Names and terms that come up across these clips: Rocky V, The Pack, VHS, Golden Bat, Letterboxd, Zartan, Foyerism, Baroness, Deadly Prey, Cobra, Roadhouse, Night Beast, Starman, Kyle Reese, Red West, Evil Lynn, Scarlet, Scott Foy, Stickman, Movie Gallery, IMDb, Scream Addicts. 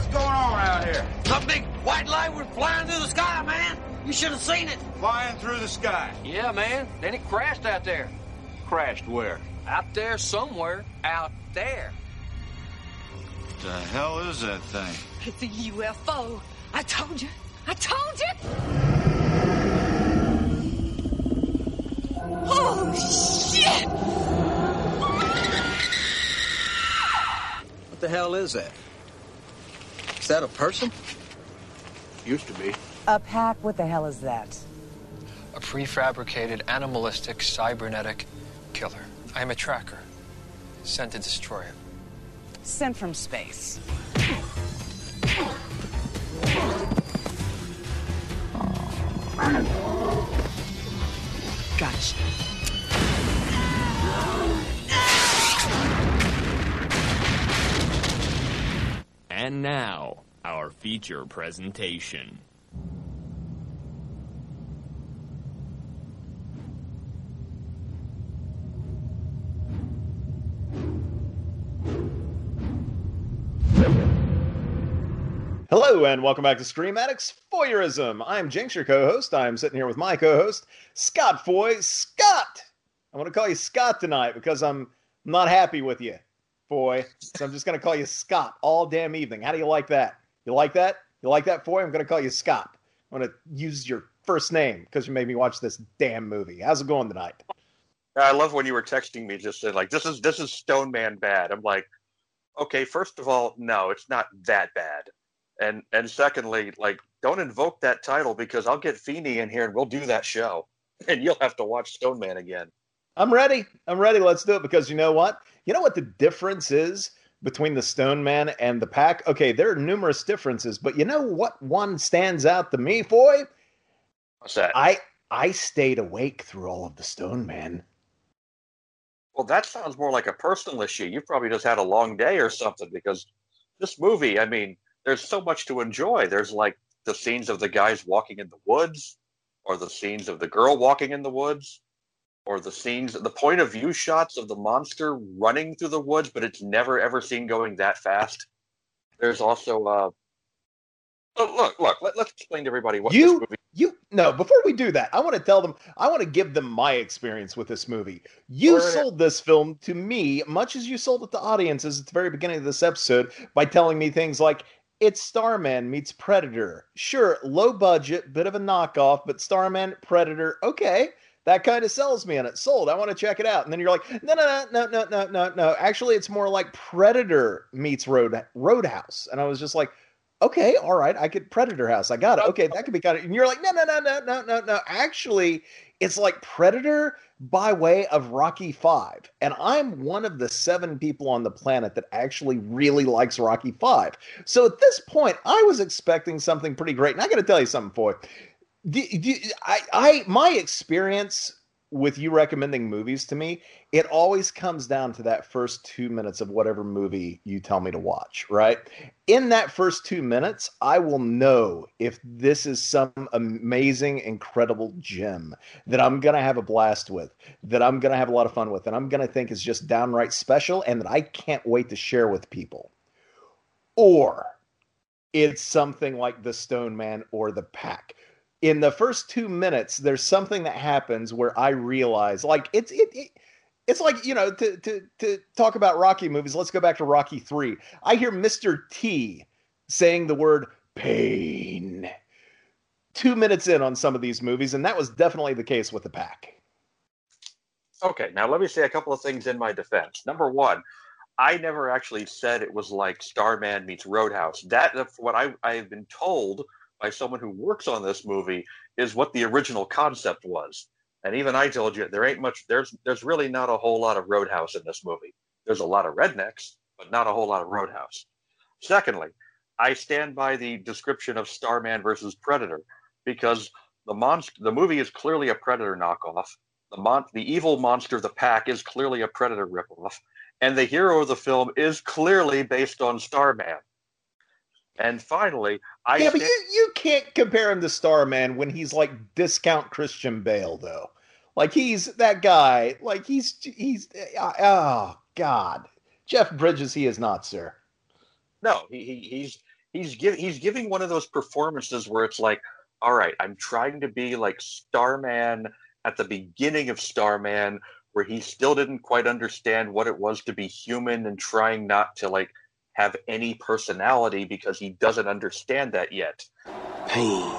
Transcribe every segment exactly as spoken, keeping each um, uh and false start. what's going on out here? Some big white light was flying through the sky, man. You should have seen it. Flying through the sky? Yeah, man. Then it crashed out there. Crashed where? Out there somewhere. Out there. What the hell is that thing? It's a U F O. I told you. I told you. Oh, shit. What the hell is that? Is that a person? Used to be. A pack, what the hell is that? A prefabricated, animalistic, cybernetic killer. I am a tracker, sent to destroy him. Sent from space. Gotcha. And now, our feature presentation. Hello and welcome back to Scream Addicts Foyerism. I'm Jinx, your co-host. I'm sitting here with my co-host, Scott Foy. Scott! I want to call you Scott tonight because I'm not happy with you, Foy. So I'm just going to call you Scott all damn evening. How do you like that? You like that? You like that, Foy? I'm going to call you Scott. I want to use your first name because you made me watch this damn movie. How's it going tonight? I love when you were texting me just said, like, this is, this is Stone Man bad. I'm like, okay, first of all, no, it's not that bad. And and secondly, like, don't invoke that title because I'll get Feeney in here and we'll do that show. And you'll have to watch Stone Man again. I'm ready. I'm ready. Let's do it because you know what? You know what the difference is between the Stone Man and the Pack? Okay, there are numerous differences, but you know what one stands out to me, Foy? What's that? I, I stayed awake through all of the Stone Man. Well, that sounds more like a personal issue. You probably just had a long day or something because this movie, I mean, there's so much to enjoy. There's like the scenes of the guys walking in the woods or the scenes of the girl walking in the woods or the scenes, the point of view shots of the monster running through the woods, but it's never, ever seen going that fast. There's also, uh, oh, look, look, let, let's explain to everybody what you, this movie is. You, no, before we do that, I want to tell them, I want to give them my experience with this movie. You We're sold this film to me, much as you sold it to audiences at the very beginning of this episode by telling me things like, it's Starman meets Predator. Sure, low budget, bit of a knockoff, but Starman, Predator, okay. That kind of sells me on it. Sold. I want to check it out. And then you're like, no, no, no, no, no, no, no. Actually, it's more like Predator meets Road Roadhouse. And I was just like, okay, all right, I could Predator House. I got it. Okay, that could be kind of... And you're like, no, no, no, no, no, no, no. Actually, it's like Predator by way of Rocky V. And I'm one of the seven people on the planet that actually really likes Rocky V. So at this point, I was expecting something pretty great. And I got to tell you something, Foy. The, the, I, I, my experience with you recommending movies to me, it always comes down to that first two minutes of whatever movie you tell me to watch, right? In that first two minutes, I will know if this is some amazing, incredible gem that I'm going to have a blast with, that I'm going to have a lot of fun with, and I'm going to think is just downright special and that I can't wait to share with people. Or it's something like The Stone Man or The Pack. In the first two minutes, there's something that happens where I realize, like, it's it, it it's like, you know, to, to, to talk about Rocky movies, let's go back to Rocky three. I hear Mister T saying the word pain two minutes in on some of these movies, and that was definitely the case with The Pack. Okay, now let me say a couple of things in my defense. Number one, I never actually said it was like Starman meets Roadhouse. That, that's what I, I've been told by someone who works on this movie is what the original concept was. And even I told you there ain't much, there's there's really not a whole lot of Roadhouse in this movie. There's a lot of rednecks, but not a whole lot of Roadhouse. Secondly, I stand by the description of Starman versus Predator because the monster, the movie is clearly a Predator knockoff. The mon- the evil monster, the Pack, is clearly a Predator ripoff. And the hero of the film is clearly based on Starman. And finally, I yeah, stand- but you, you can't compare him to Starman when he's like discount Christian Bale, though. Like he's that guy. Like he's he's oh God, Jeff Bridges. He is not, sir. No, he, he he's he's give, he's giving one of those performances where it's like, all right, I'm trying to be like Starman at the beginning of Starman, where he still didn't quite understand what it was to be human and trying not to like have any personality because he doesn't understand that yet. Pain.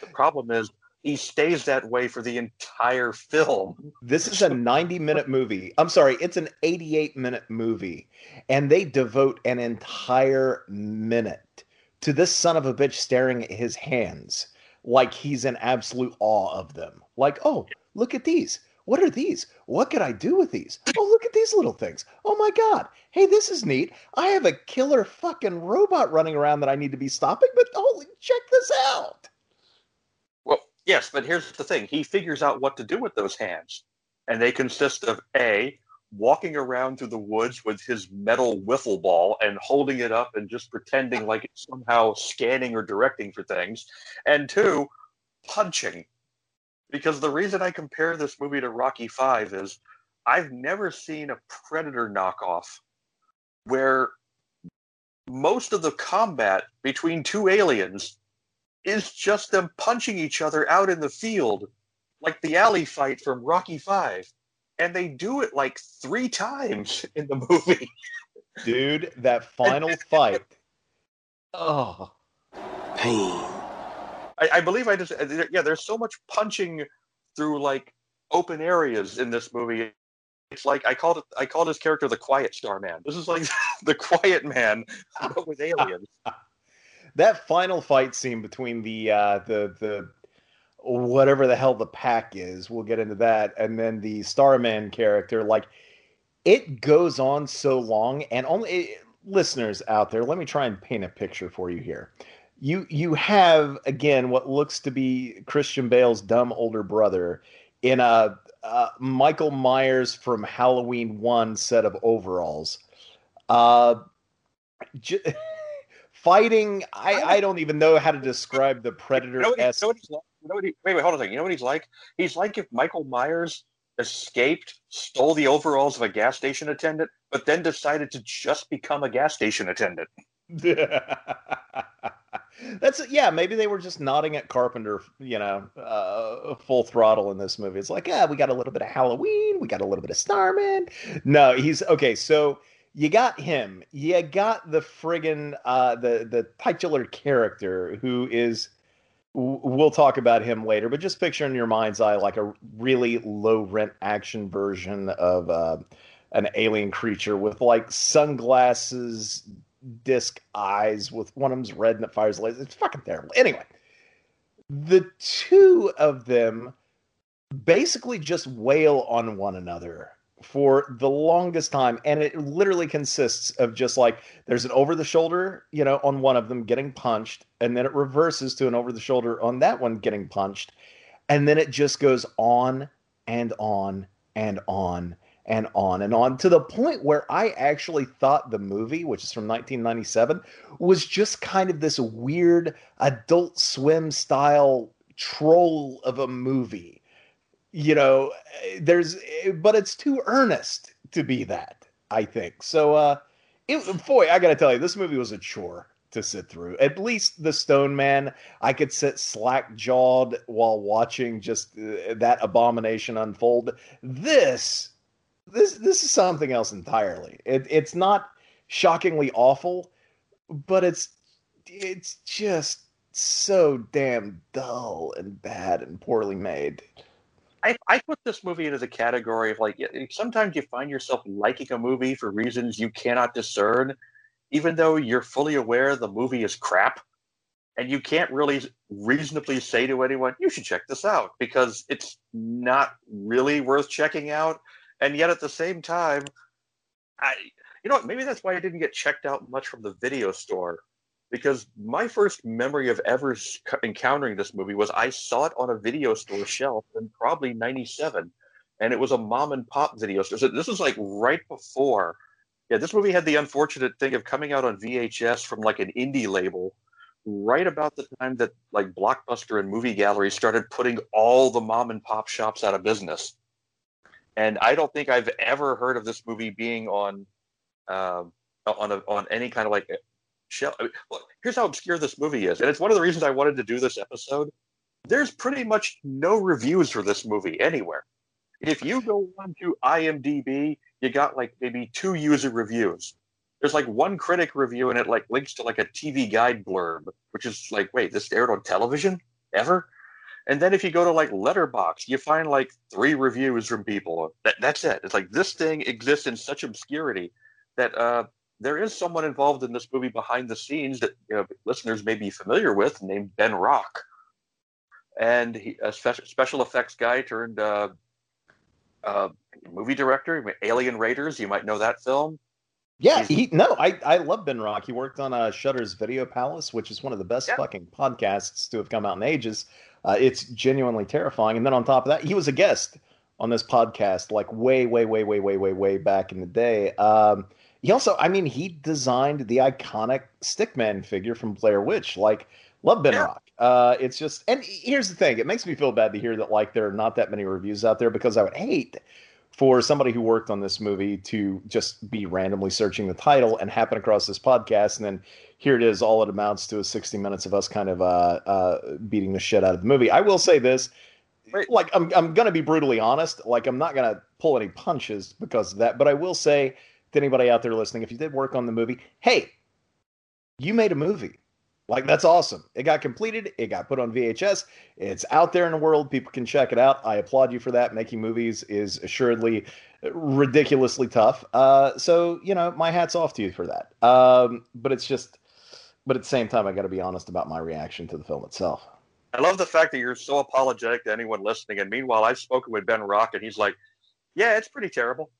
The problem is he stays that way for the entire film. This is a ninety-minute movie. I'm sorry, it's an eighty-eight-minute movie. And they devote an entire minute to this son of a bitch staring at his hands like he's in absolute awe of them. Like, oh, look at these. What are these? What could I do with these? Oh, look at these little things. Oh, my God. Hey, this is neat. I have a killer fucking robot running around that I need to be stopping, but holy, check this out. Well, yes, but here's the thing. He figures out what to do with those hands, and they consist of, A, walking around through the woods with his metal wiffle ball and holding it up and just pretending like it's somehow scanning or directing for things, and two, punching. Because the reason I compare this movie to Rocky V is I've never seen a Predator knockoff where most of the combat between two aliens is just them punching each other out in the field, like the alley fight from Rocky V. And they do it like three times in the movie. Dude, that final fight. Oh. Pain. I, I believe I just, yeah, there's so much punching through like open areas in this movie. It's like, I called it, I called his character the Quiet Starman. This is like the Quiet Man, but with aliens. That final fight scene between the, uh, the, the, whatever the hell the Pack is, we'll get into that. And then the Starman character, like it goes on so long. And only it, listeners out there, let me try and paint a picture for you here. You you have, again, what looks to be Christian Bale's dumb older brother in a uh, Michael Myers from Halloween one set of overalls. Uh, j- fighting, I, I don't even know how to describe the Predator-esque. You know what he, you know what you know what he, wait, wait, hold on a second. You know what he's like? He's like if Michael Myers escaped, stole the overalls of a gas station attendant, but then decided to just become a gas station attendant. That's yeah. Maybe they were just nodding at Carpenter, you know, uh, full throttle in this movie. It's like, yeah, we got a little bit of Halloween, we got a little bit of Starman. No, he's okay. So you got him. You got the friggin' uh, the the titular character who is. We'll talk about him later, but just picture in your mind's eye like a really low rent action version of uh, an alien creature with like sunglasses. Disc eyes with one of them's red and it fires lasers. It's fucking terrible. Anyway, the two of them basically just wail on one another for the longest time. And it literally consists of just like, there's an over the shoulder, you know, on one of them getting punched. And then it reverses to an over the shoulder on that one getting punched. And then it just goes on and on and on. And on and on to the point where I actually thought the movie, which is from nineteen ninety-seven, was just kind of this weird Adult Swim style troll of a movie. You know, there's, but it's too earnest to be that, I think. So, uh, it, boy, I gotta tell you, this movie was a chore to sit through. At least the Stone Man, I could sit slack jawed while watching just uh, that abomination unfold. This. This this is something else entirely. It, it's not shockingly awful, but it's it's just so damn dull and bad and poorly made. I, I put this movie into the category of like, sometimes you find yourself liking a movie for reasons you cannot discern, even though you're fully aware the movie is crap, and you can't really reasonably say to anyone, you should check this out, because it's not really worth checking out. And yet at the same time, I, you know what, maybe that's why I didn't get checked out much from the video store, because my first memory of ever encountering this movie was I saw it on a video store shelf in probably ninety-seven, and it was a mom and pop video store. So this was like right before. Yeah, this movie had the unfortunate thing of coming out on V H S from like an indie label right about the time that like Blockbuster and Movie Gallery started putting all the mom and pop shops out of business. And I don't think I've ever heard of this movie being on, um, on a, on any kind of like shell. I mean, look, here's how obscure this movie is, and it's one of the reasons I wanted to do this episode. There's pretty much no reviews for this movie anywhere. If you go on to IMDb, you got like maybe two user reviews. There's like one critic review, and it like links to like a T V guide blurb, which is like, wait, this aired on television? Ever? And then if you go to like Letterboxd, you find like three reviews from people. That, that's it. It's like this thing exists in such obscurity that uh, there is someone involved in this movie behind the scenes that you know, listeners may be familiar with, named Ben Rock. And he, a spe- special effects guy turned uh, uh, movie director, Alien Raiders. You might know that film. Yeah, he, no, I, I love Ben Rock. He worked on uh, Shudder's Video Palace, which is one of the best yeah. fucking podcasts to have come out in ages. Uh, it's genuinely terrifying. And then on top of that, he was a guest on this podcast like way, way, way, way, way, way, way back in the day. Um, he also, I mean, he designed the iconic Stickman figure from Blair Witch. Like, love Ben yeah. Rock. Uh, it's just, and here's the thing. It makes me feel bad to hear that like there are not that many reviews out there, because I would hate for somebody who worked on this movie to just be randomly searching the title and happen across this podcast. And then here it is. All it amounts to is sixty minutes of us kind of uh, uh, beating the shit out of the movie. I will say this. Right. Like, I'm I'm going to be brutally honest. Like, I'm not going to pull any punches because of that. But I will say to anybody out there listening, if you did work on the movie, hey, you made a movie. Like, that's awesome. It got completed. It got put on V H S. It's out there in the world. People can check it out. I applaud you for that. Making movies is assuredly ridiculously tough. Uh, so, you know, my hat's off to you for that. Um, but it's just, but at the same time, I got to be honest about my reaction to the film itself. I love the fact that you're so apologetic to anyone listening. And meanwhile, I've spoken with Ben Rock, and he's like, yeah, it's pretty terrible.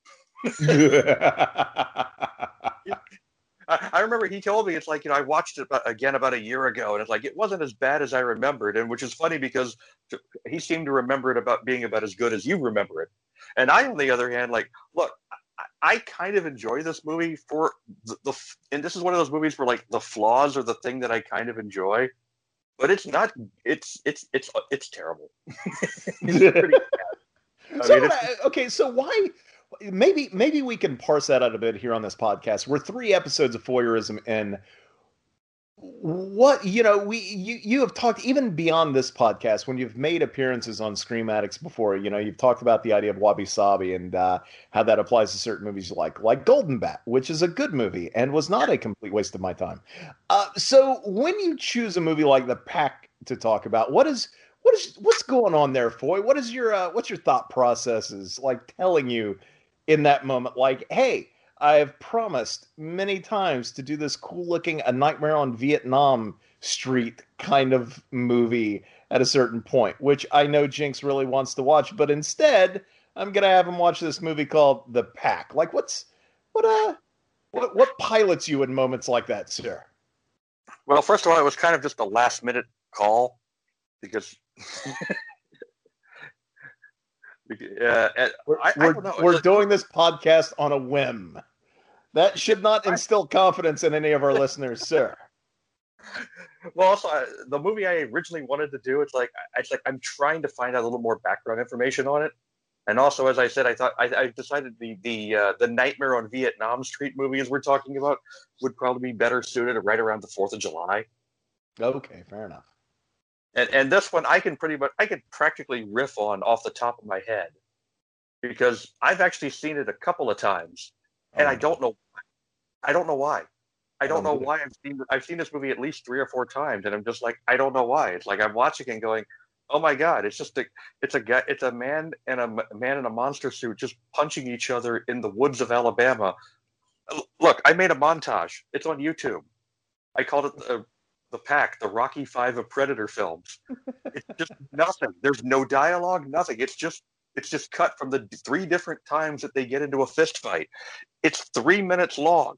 I remember he told me, it's like, you know, I watched it about, again about a year ago, and it's like, it wasn't as bad as I remembered, and which is funny because he seemed to remember it about being about as good as you remember it. And I, on the other hand, like, look, I, I kind of enjoy this movie for the, the, and this is one of those movies where like the flaws are the thing that I kind of enjoy, but it's not, it's, it's, it's, it's terrible. It's pretty bad. I so mean, it's, I, okay. So why, Maybe maybe we can parse that out a bit here on this podcast. We're three episodes of Foyerism in. What, you know, we you, you have talked even beyond this podcast when you've made appearances on Scream Addicts before. You know, you've talked about the idea of wabi sabi and uh, how that applies to certain movies you like, like Golden Bat, which is a good movie and was not a complete waste of my time. Uh, so when you choose a movie like The Pack to talk about, what is what is what's going on there, Foy? What is your uh, what's your thought processes like telling you in that moment, like, hey, I've promised many times to do this cool-looking A Nightmare on Vietnam Street kind of movie at a certain point, which I know Jinx really wants to watch, but instead, I'm going to have him watch this movie called The Pack. Like, what's, what, uh, what, what pilots you in moments like that, sir? Well, first of all, it was kind of just a last-minute call, because... Uh, and we're I, I don't know. we're doing this podcast on a whim. That should not instill confidence in any of our listeners, sir. Well, also I, the movie I originally wanted to do, it's like it's like I'm trying to find out a little more background information on it, and also as I said, I thought I, I decided the the uh, the Nightmare on Vietnam Street movie, as we're talking about, would probably be better suited right around the Fourth of July. Okay, fair enough. And, and this one, I can pretty much, I can practically riff on off the top of my head, because I've actually seen it a couple of times, and oh. I don't know, I don't know why, I don't know why I've seen I've seen this movie at least three or four times, and I'm just like, I don't know why. It's like I'm watching and going, oh my god, it's just a, it's a guy, it's a man and a man in a monster suit just punching each other in the woods of Alabama. Look, I made a montage. It's on YouTube. I called it the. The Pack, the Rocky V of Predator films. It's just nothing. There's no dialogue, nothing. It's just it's just cut from the three different times that they get into a fist fight. It's three minutes long,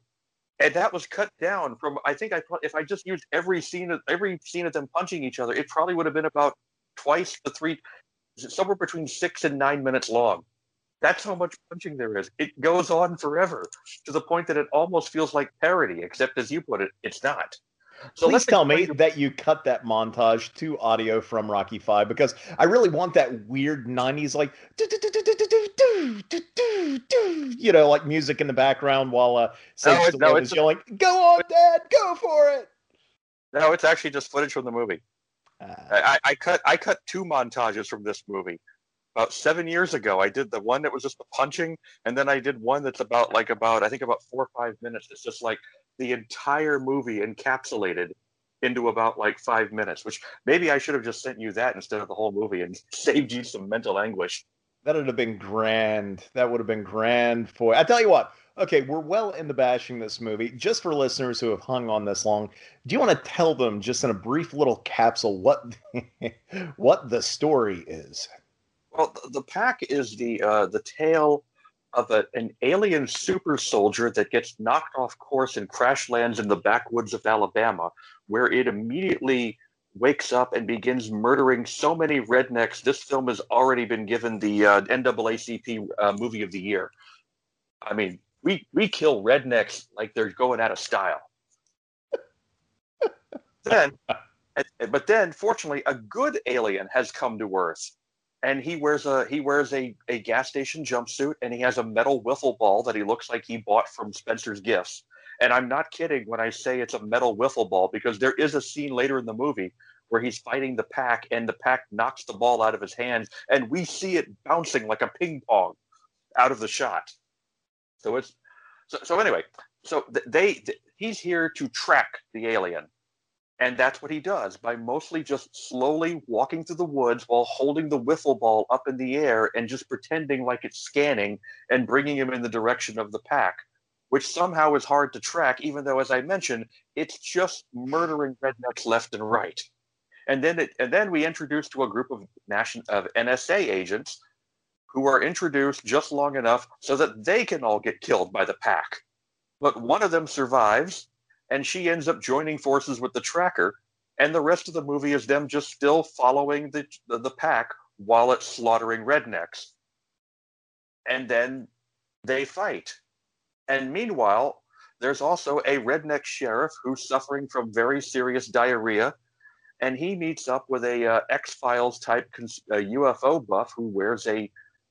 and that was cut down from. I think I if I just used every scene of every scene of them punching each other, it probably would have been about twice the three, somewhere between six and nine minutes long. That's how much punching there is. It goes on forever to the point that it almost feels like parody, except as you put it, it's not. So Please let's tell me your... that you cut that montage to audio from Rocky V, because I really want that weird nineties, like, do, do, do, do, do, do, do, do, do, you know, like music in the background while uh, Sage no, no, was yelling, a... go on, Dad, go for it. No, it's actually just footage from the movie. Uh, I, I cut I cut two montages from this movie. About seven years ago, I did the one that was just the punching, and then I did one that's about, like, about, I think about four or five minutes. It's just, like, the entire movie encapsulated into about, like, five minutes, which maybe I should have just sent you that instead of the whole movie and saved you some mental anguish. That would have been grand. That would have been grand for... I tell you what. Okay, we're well into bashing this movie. Just for listeners who have hung on this long, do you want to tell them, just in a brief little capsule, what what the story is? Well, The Pack is the uh, the tale of a, an alien super soldier that gets knocked off course and crash lands in the backwoods of Alabama, where it immediately wakes up and begins murdering so many rednecks. This film has already been given the uh, N double A C P uh, Movie of the Year. I mean, we we kill rednecks like they're going out of style. Then, but then, fortunately, a good alien has come to Earth. And he wears a he wears a, a gas station jumpsuit, and he has a metal wiffle ball that he looks like he bought from Spencer's Gifts. And I'm not kidding when I say it's a metal wiffle ball, because there is a scene later in the movie where he's fighting the Pack, and the Pack knocks the ball out of his hands, and we see it bouncing like a ping pong out of the shot. So it's so, so anyway. So they, they he's here to track the alien. And that's what he does by mostly just slowly walking through the woods while holding the wiffle ball up in the air and just pretending like it's scanning and bringing him in the direction of the Pack, which somehow is hard to track, even though, as I mentioned, it's just murdering rednecks left and right. And then it, and then we introduce to a group of national, of N S A agents who are introduced just long enough so that they can all get killed by the Pack. But one of them survives, and she ends up joining forces with the tracker, and the rest of the movie is them just still following the the Pack while it's slaughtering rednecks. And then they fight. And meanwhile, there's also a redneck sheriff who's suffering from very serious diarrhea, and he meets up with a uh, X-Files type cons- a U F O buff who wears a,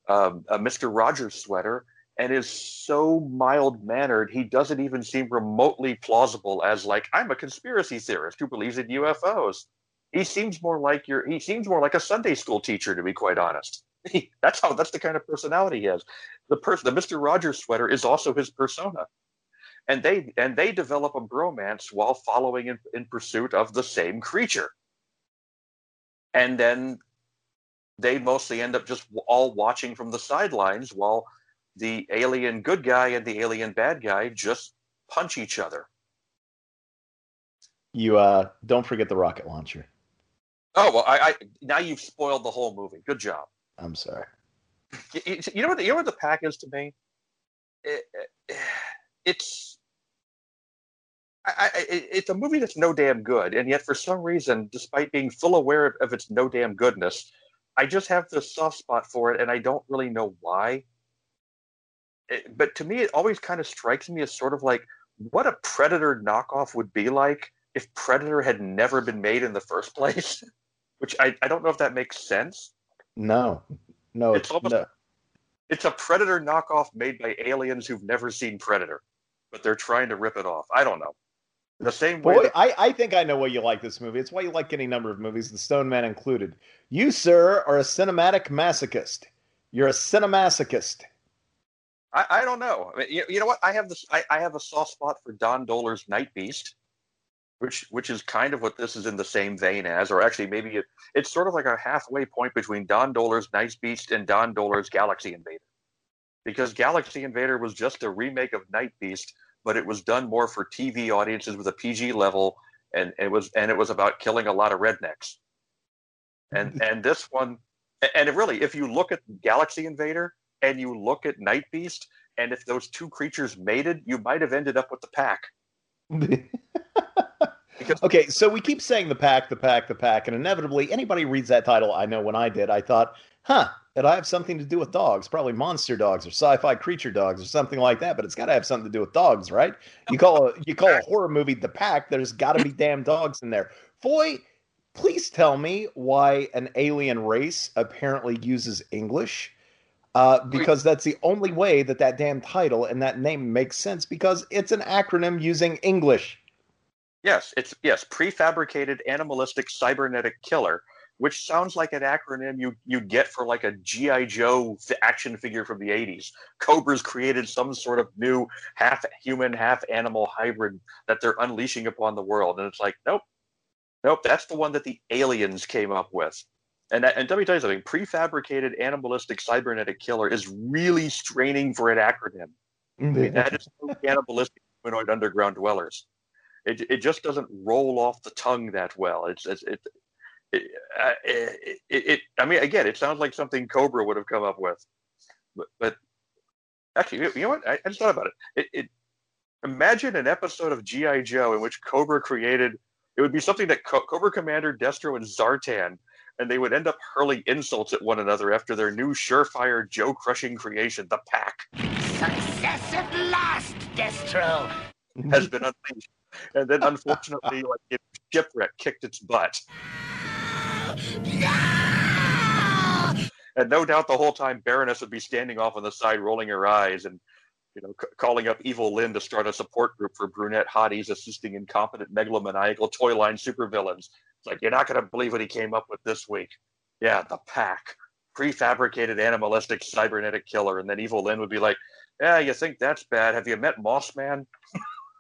um, a Mister Rogers sweater, and is so mild-mannered, he doesn't even seem remotely plausible as, like, I'm a conspiracy theorist who believes in U F Os. He seems more like your. He seems more like a Sunday school teacher, to be quite honest. He, that's how. That's the kind of personality he has. The person, the Mister Rogers sweater, is also his persona, and they and they develop a bromance while following in, in pursuit of the same creature. And then they mostly end up just all watching from the sidelines while the alien good guy and the alien bad guy just punch each other. You uh, don't forget the rocket launcher. Oh, well, I, I now you've spoiled the whole movie. Good job. I'm sorry. You, you know what? You know what The Pack is to me? It, it, it's I, I, it, it's a movie that's no damn good, and yet for some reason, despite being full aware of, of its no damn goodness, I just have this soft spot for it, and I don't really know why. It, but to me, it always kind of strikes me as sort of like what a Predator knockoff would be like if Predator had never been made in the first place, which I, I don't know if that makes sense. No, no. It's almost, no. It's a Predator knockoff made by aliens who've never seen Predator, but they're trying to rip it off. I don't know. The same way. Boy, that- I, I think I know why you like this movie. It's why you like any number of movies, the Stone Man included. You, sir, are a cinematic masochist. You're a cinemasochist. I, I don't know. I mean, you, you know what? I have this. I, I have a soft spot for Don Dohler's Night Beast, which which is kind of what this is in the same vein as, or actually maybe it, it's sort of like a halfway point between Don Dohler's Night Beast and Don Dohler's Galaxy Invader, because Galaxy Invader was just a remake of Night Beast, but it was done more for T V audiences with a P G level, and it was and it was about killing a lot of rednecks, and and this one, and it really, if you look at Galaxy Invader and you look at Night Beast, and if those two creatures mated, you might have ended up with the Pack. Because- okay, so we keep saying the pack, the pack, the pack, and inevitably anybody reads that title, I know when I did, I thought, huh, that I have something to do with dogs, probably monster dogs or sci-fi creature dogs or something like that. But it's got to have something to do with dogs, right? You call a, you call a horror movie The Pack, there's got to be damn dogs in there. Foy, please tell me why an alien race apparently uses English. Uh, because that's the only way that that damn title and that name makes sense, because it's an acronym using English. Yes, it's yes, prefabricated animalistic cybernetic killer, which sounds like an acronym you, you'd get for like a G I Joe action figure from the eighties. Cobra's created some sort of new half-human, half-animal hybrid that they're unleashing upon the world. And it's like, nope, nope, that's the one that the aliens came up with. And, and let me tell you something, prefabricated animalistic cybernetic killer is really straining for an acronym. Mm-hmm. I mean, that is no cannibalistic humanoid underground dwellers. It it just doesn't roll off the tongue that well. It's it's it it, it, it it I mean, again, it sounds like something Cobra would have come up with. But, but actually, you know what? I, I just thought about it. It, it imagine an episode of G I Joe in which Cobra created. It would be something that Co- Cobra Commander, Destro, and Zartan. And they would end up hurling insults at one another after their new surefire, Joe-crushing creation, The Pack. Success at last, Destro! Has been unleashed. And then, unfortunately, like, it, Shipwreck kicked its butt. And no doubt the whole time, Baroness would be standing off on the side, rolling her eyes, and you know, c- calling up Evil Lynn to start a support group for brunette hotties assisting incompetent megalomaniacal toy line supervillains. It's like, you're not going to believe what he came up with this week. Yeah, The Pack. Prefabricated animalistic cybernetic killer. And then Evil Lynn would be like, yeah, you think that's bad? Have you met Moss Man?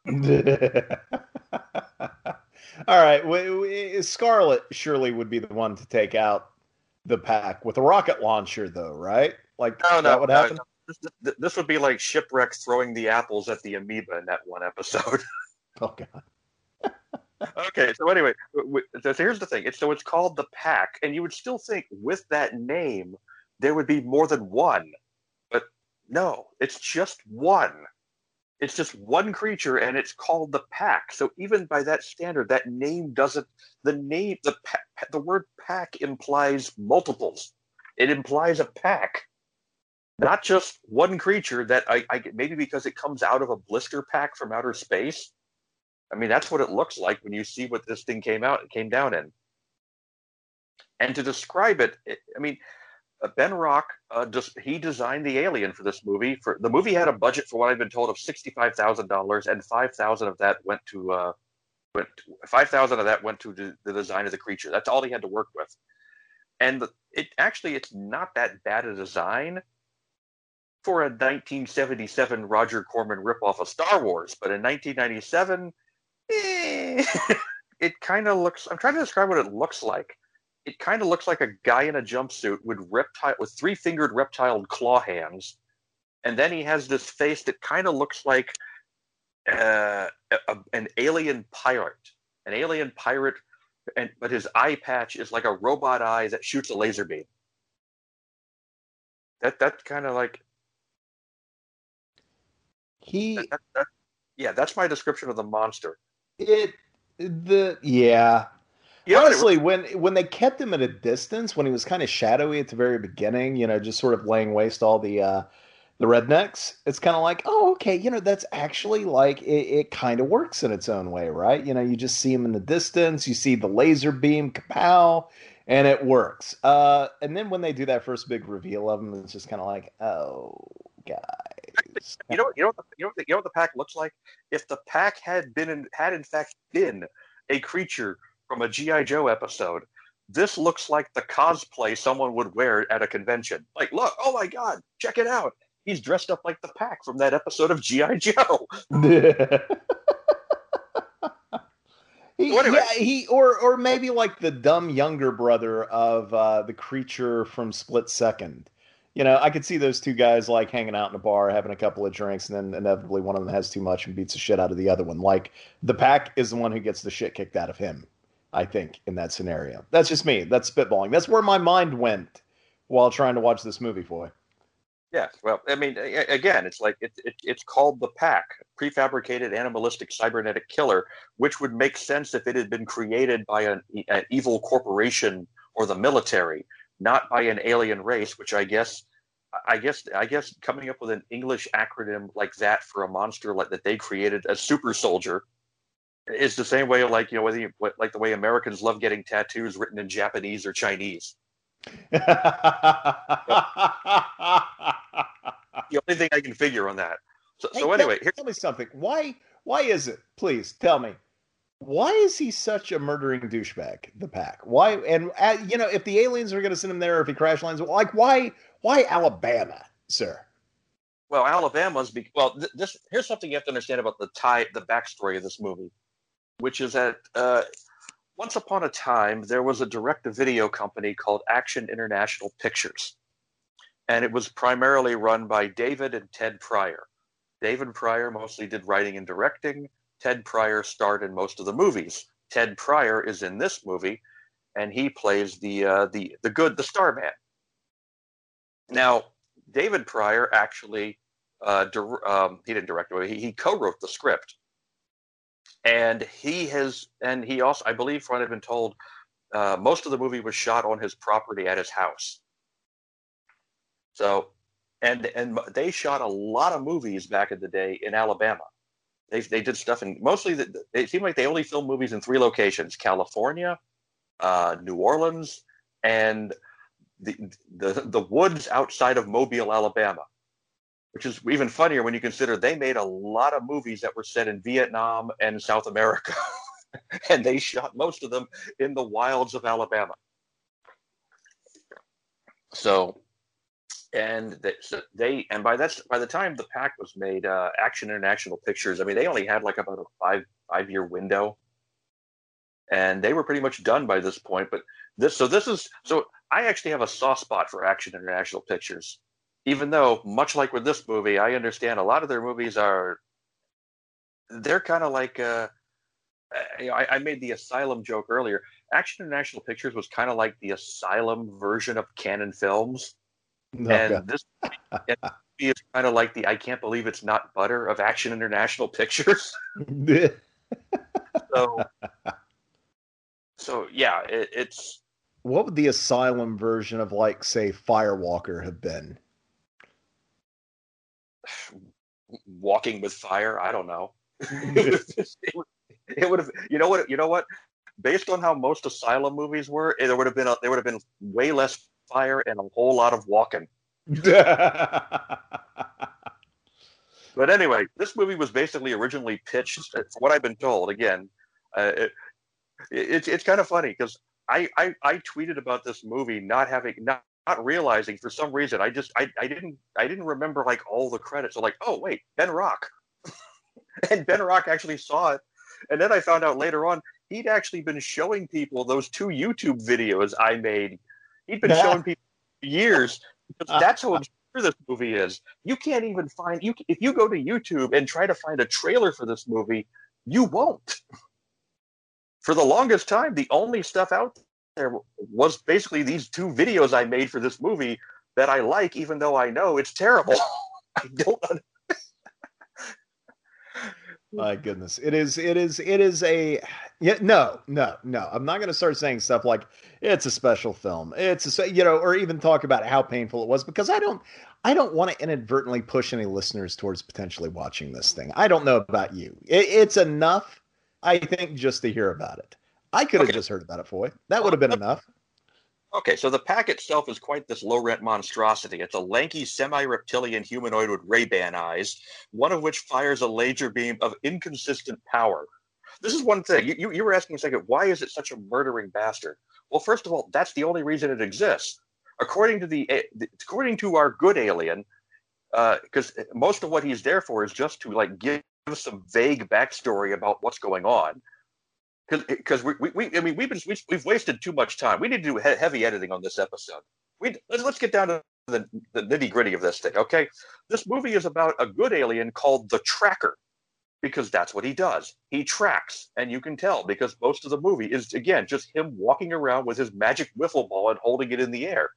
All right. We, we, Scarlet surely would be the one to take out The Pack with a rocket launcher, though, right? Like, no, no, that would no, happen? No. This, this would be like Shipwreck throwing the apples at the amoeba in that one episode. Oh, God. Okay, so anyway, so here's the thing. It's, so it's called The Pack, and you would still think with that name there would be more than one. But no, it's just one. It's just one creature, and it's called The Pack. So even by that standard, that name doesn't – the name – the pack, the word pack implies multiples. It implies a pack, not just one creature that I, I – maybe because it comes out of a blister pack from outer space. I mean, that's what it looks like when you see what this thing came out, came down in. And to describe it, it I mean, uh, Ben Rock, uh, just, he designed the alien for this movie. For the movie had a budget, for what I've been told, of sixty-five thousand dollars, and five thousand of that went to uh, went five thousand of that went to d- the design of the creature. That's all he had to work with. And the, it actually, it's not that bad a design for a nineteen seventy-seven Roger Corman ripoff of Star Wars, but in nineteen ninety-seven. It kind of looks, I'm trying to describe what it looks like. It kind of looks like a guy in a jumpsuit with reptile, with three-fingered reptile claw hands. And then he has this face that kind of looks like uh, a, an alien pirate. An alien pirate, and but his eye patch is like a robot eye that shoots a laser beam. That That's kind of like... He... That, that, that, yeah, that's my description of the monster. It the yeah. yeah Honestly, it, when when they kept him at a distance, when he was kind of shadowy at the very beginning, you know, just sort of laying waste to all the uh, the rednecks, it's kind of like, oh, okay, you know, that's actually like it, it kind of works in its own way, right? You know, you just see him in the distance, you see the laser beam, kapow, and it works. Uh, and then when they do that first big reveal of him, it's just kind of like, oh, God. You know, you know, you know, you know what The Pack looks like? If The Pack had been, in, had in fact been a creature from a G I Joe episode, this looks like the cosplay someone would wear at a convention. Like, look, oh my God, check it out! He's dressed up like The Pack from that episode of G I Joe. He, well, anyway. Yeah, he or or maybe like the dumb younger brother of uh, the creature from Split Second. You know, I could see those two guys, like, hanging out in a bar, having a couple of drinks, and then inevitably one of them has too much and beats the shit out of the other one. Like, The Pack is the one who gets the shit kicked out of him, I think, in that scenario. That's just me. That's spitballing. That's where my mind went while trying to watch this movie, Foy. Yeah, well, I mean, again, it's like, it, it, it's called The Pack, prefabricated animalistic cybernetic killer, which would make sense if it had been created by an, an evil corporation or the military. not by an alien race, which I guess, I guess, I guess, coming up with an English acronym like that for a monster like that they created, a super soldier, is the same way like, you know, whether you, like the way Americans love getting tattoos written in Japanese or Chinese. Yep. The only thing I can figure on that. So, hey, so anyway, tell, here, tell me something. Why? Why is it? Please tell me. Why is he such a murdering douchebag, the Pack? Why? And, uh, you know, if the aliens are going to send him there, or if he crash lands, like, why why Alabama, sir? Well, Alabama's, be- well, th- this, here's something you have to understand about the tie, the backstory of this movie, which is that uh, once upon a time, there was a direct-to-video company called Action International Pictures, and it was primarily run by David and Ted Pryor. David Pryor mostly did writing and directing. Ted Pryor starred in most of the movies. Ted Pryor is in this movie, and he plays the uh, the the good, the Starman. Now, David Pryor actually uh, di- um, he didn't direct it; he, he co-wrote the script, and he has and he also, I believe, from what I've been told, uh, most of the movie was shot on his property at his house. So, and and they shot a lot of movies back in the day in Alabama. They they did stuff in mostly. The, it seemed like they only filmed movies in three locations: California, uh, New Orleans, and the the the woods outside of Mobile, Alabama. Which is even funnier when you consider they made a lot of movies that were set in Vietnam and South America, and they shot most of them in the wilds of Alabama. So. And they, so they, and by that, by the time the Pack was made, uh, Action International Pictures, I mean, they only had like about a five five year window, and they were pretty much done by this point. But this, so this is, so I actually have a soft spot for Action International Pictures, even though much like with this movie, I understand a lot of their movies are, they're kind of like, uh, you know, I, I made the Asylum joke earlier. Action International Pictures was kind of like the Asylum version of Canon Films. No, and God. This movie is kind of like the I Can't Believe It's Not Butter of Action International Pictures. so, so, yeah, it, it's... What would the Asylum version of, like, say, Firewalker have been? Walking with Fire? I don't know. It would have... You know what? You know what? Based on how most Asylum movies were, there would have been a, there would have been way less fire and a whole lot of walking. But anyway, this movie was basically originally pitched, from what I've been told, again, uh, it, it, it's it's kind of funny because I, I I tweeted about this movie not having not, not realizing for some reason I just I, I didn't I didn't remember like all the credits. So like, oh wait, Ben Rock. And Ben Rock actually saw it, and then I found out later on he'd actually been showing people those two YouTube videos I made. He'd been showing people for years. Because that's how obscure this movie is. You can't even find you. If you go to YouTube and try to find a trailer for this movie, you won't. For the longest time, the only stuff out there was basically these two videos I made for this movie that I like, even though I know it's terrible. I don't. My goodness, it is, it is, it is a, yeah, no, no, no. I'm not going to start saying stuff like it's a special film. It's a, you know, or even talk about how painful it was, because I don't, I don't want to inadvertently push any listeners towards potentially watching this thing. I don't know about you. It, it's enough, I think, just to hear about it. I could have okay. just heard about it, Foy. That would have been enough. Okay, so the Pack itself is quite this low-rent monstrosity. It's a lanky, semi-reptilian humanoid with Ray-Ban eyes, one of which fires a laser beam of inconsistent power. This is one thing. You, you, you were asking a second, why is it such a murdering bastard? Well, first of all, that's the only reason it exists. According to the, according to our good alien, because uh, most of what he's there for is just to like give some vague backstory about what's going on. Because we, we, we, I mean, we've been, we've, we've wasted too much time. We need to do he- heavy editing on this episode. We let's, let's get down to the, the nitty gritty of this thing, okay? This movie is about a good alien called the Tracker, because that's what he does. He tracks, and you can tell because most of the movie is again just him walking around with his magic wiffle ball and holding it in the air,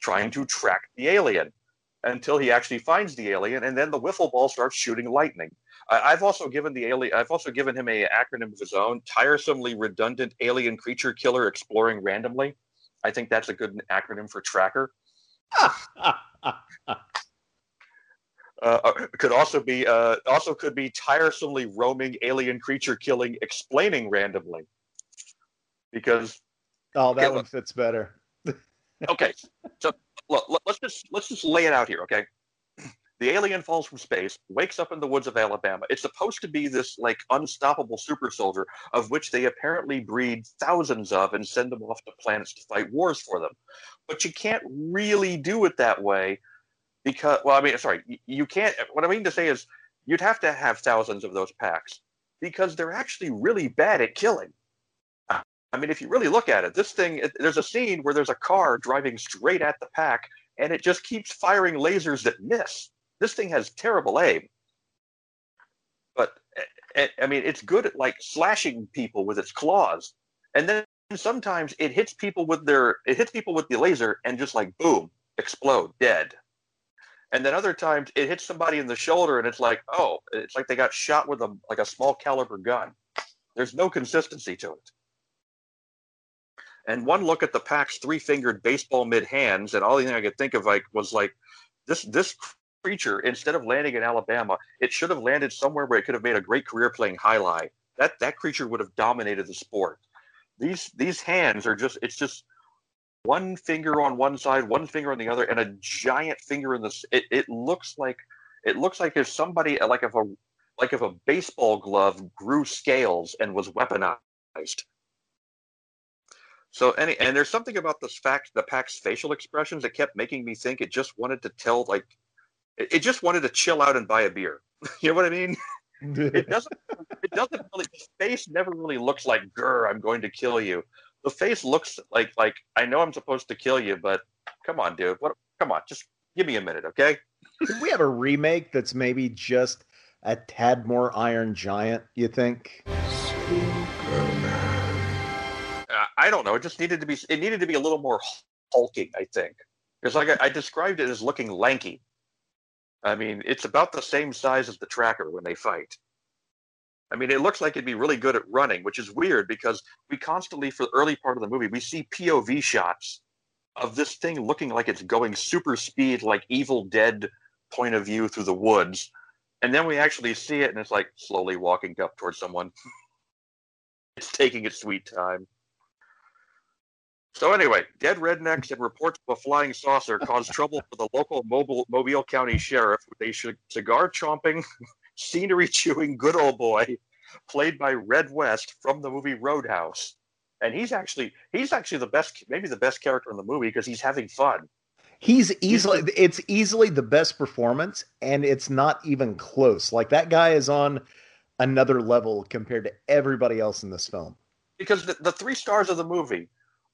trying to track the alien until he actually finds the alien, and then the wiffle ball starts shooting lightning. I've also given the alien. I've also given him an acronym of his own: tiresomely redundant alien creature killer exploring randomly. I think that's a good acronym for tracker. Uh, could also be uh, also could be tiresomely roaming, alien creature killing, explaining randomly. Because oh, that okay, one look. fits better. Okay, so look, let's just let's just lay it out here. Okay, the alien falls from space, wakes up in the woods of Alabama. It's supposed to be this like unstoppable super soldier, of which they apparently breed thousands of and send them off to planets to fight wars for them. But you can't really do it that way. Because, well, I mean, sorry, you can't, what I mean to say is you'd have to have thousands of those packs because they're actually really bad at killing. I mean, if you really look at it, this thing, it, there's a scene where there's a car driving straight at the pack and it just keeps firing lasers that miss. This thing has terrible aim. But, I mean, it's good at, like, slashing people with its claws. And then sometimes it hits people with their, it hits people with the laser and just, like, boom, explode, dead. And then other times it hits somebody in the shoulder and it's like, oh, it's like they got shot with a like a small caliber gun. There's no consistency to it. And one look at the pack's three-fingered baseball mid-hands, and all the thing I could think of like was like, this this creature, instead of landing in Alabama, it should have landed somewhere where it could have made a great career playing highlight. That that creature would have dominated the sport. These these hands are just, it's just, one finger on one side, one finger on the other, and a giant finger in the. It, it looks like it looks like if somebody like if a like if a baseball glove grew scales and was weaponized. So any and there's something about this fact the pack's facial expressions that kept making me think it just wanted to tell like it, it just wanted to chill out and buy a beer. You know what I mean? It doesn't. It doesn't really. His face never really looks like grr, I'm going to kill you. The face looks like, like I know I'm supposed to kill you, but come on, dude. What? Come on, just give me a minute, okay? Could we have a remake that's maybe just a tad more Iron Giant, you think? Uh, I don't know. It just needed to be, it needed to be a little more hulking, I think. Because like I, I described it as looking lanky. I mean, it's about the same size as the tracker when they fight. I mean, it looks like it'd be really good at running, which is weird because we constantly, for the early part of the movie, we see P O V shots of this thing looking like it's going super speed, like Evil Dead point of view through the woods. And then we actually see it, and it's like slowly walking up towards someone. It's taking its sweet time. So anyway, dead rednecks and reports of a flying saucer caused trouble for the local Mobile, Mobile County sheriff. They should cigar-chomping... scenery chewing good old boy played by Red West from the movie Roadhouse, and he's actually he's actually the best maybe the best character in the movie because he's having fun. He's easily he's like, it's easily the best performance, and it's not even close. Like that guy is on another level compared to everybody else in this film. Because the, the three stars of the movie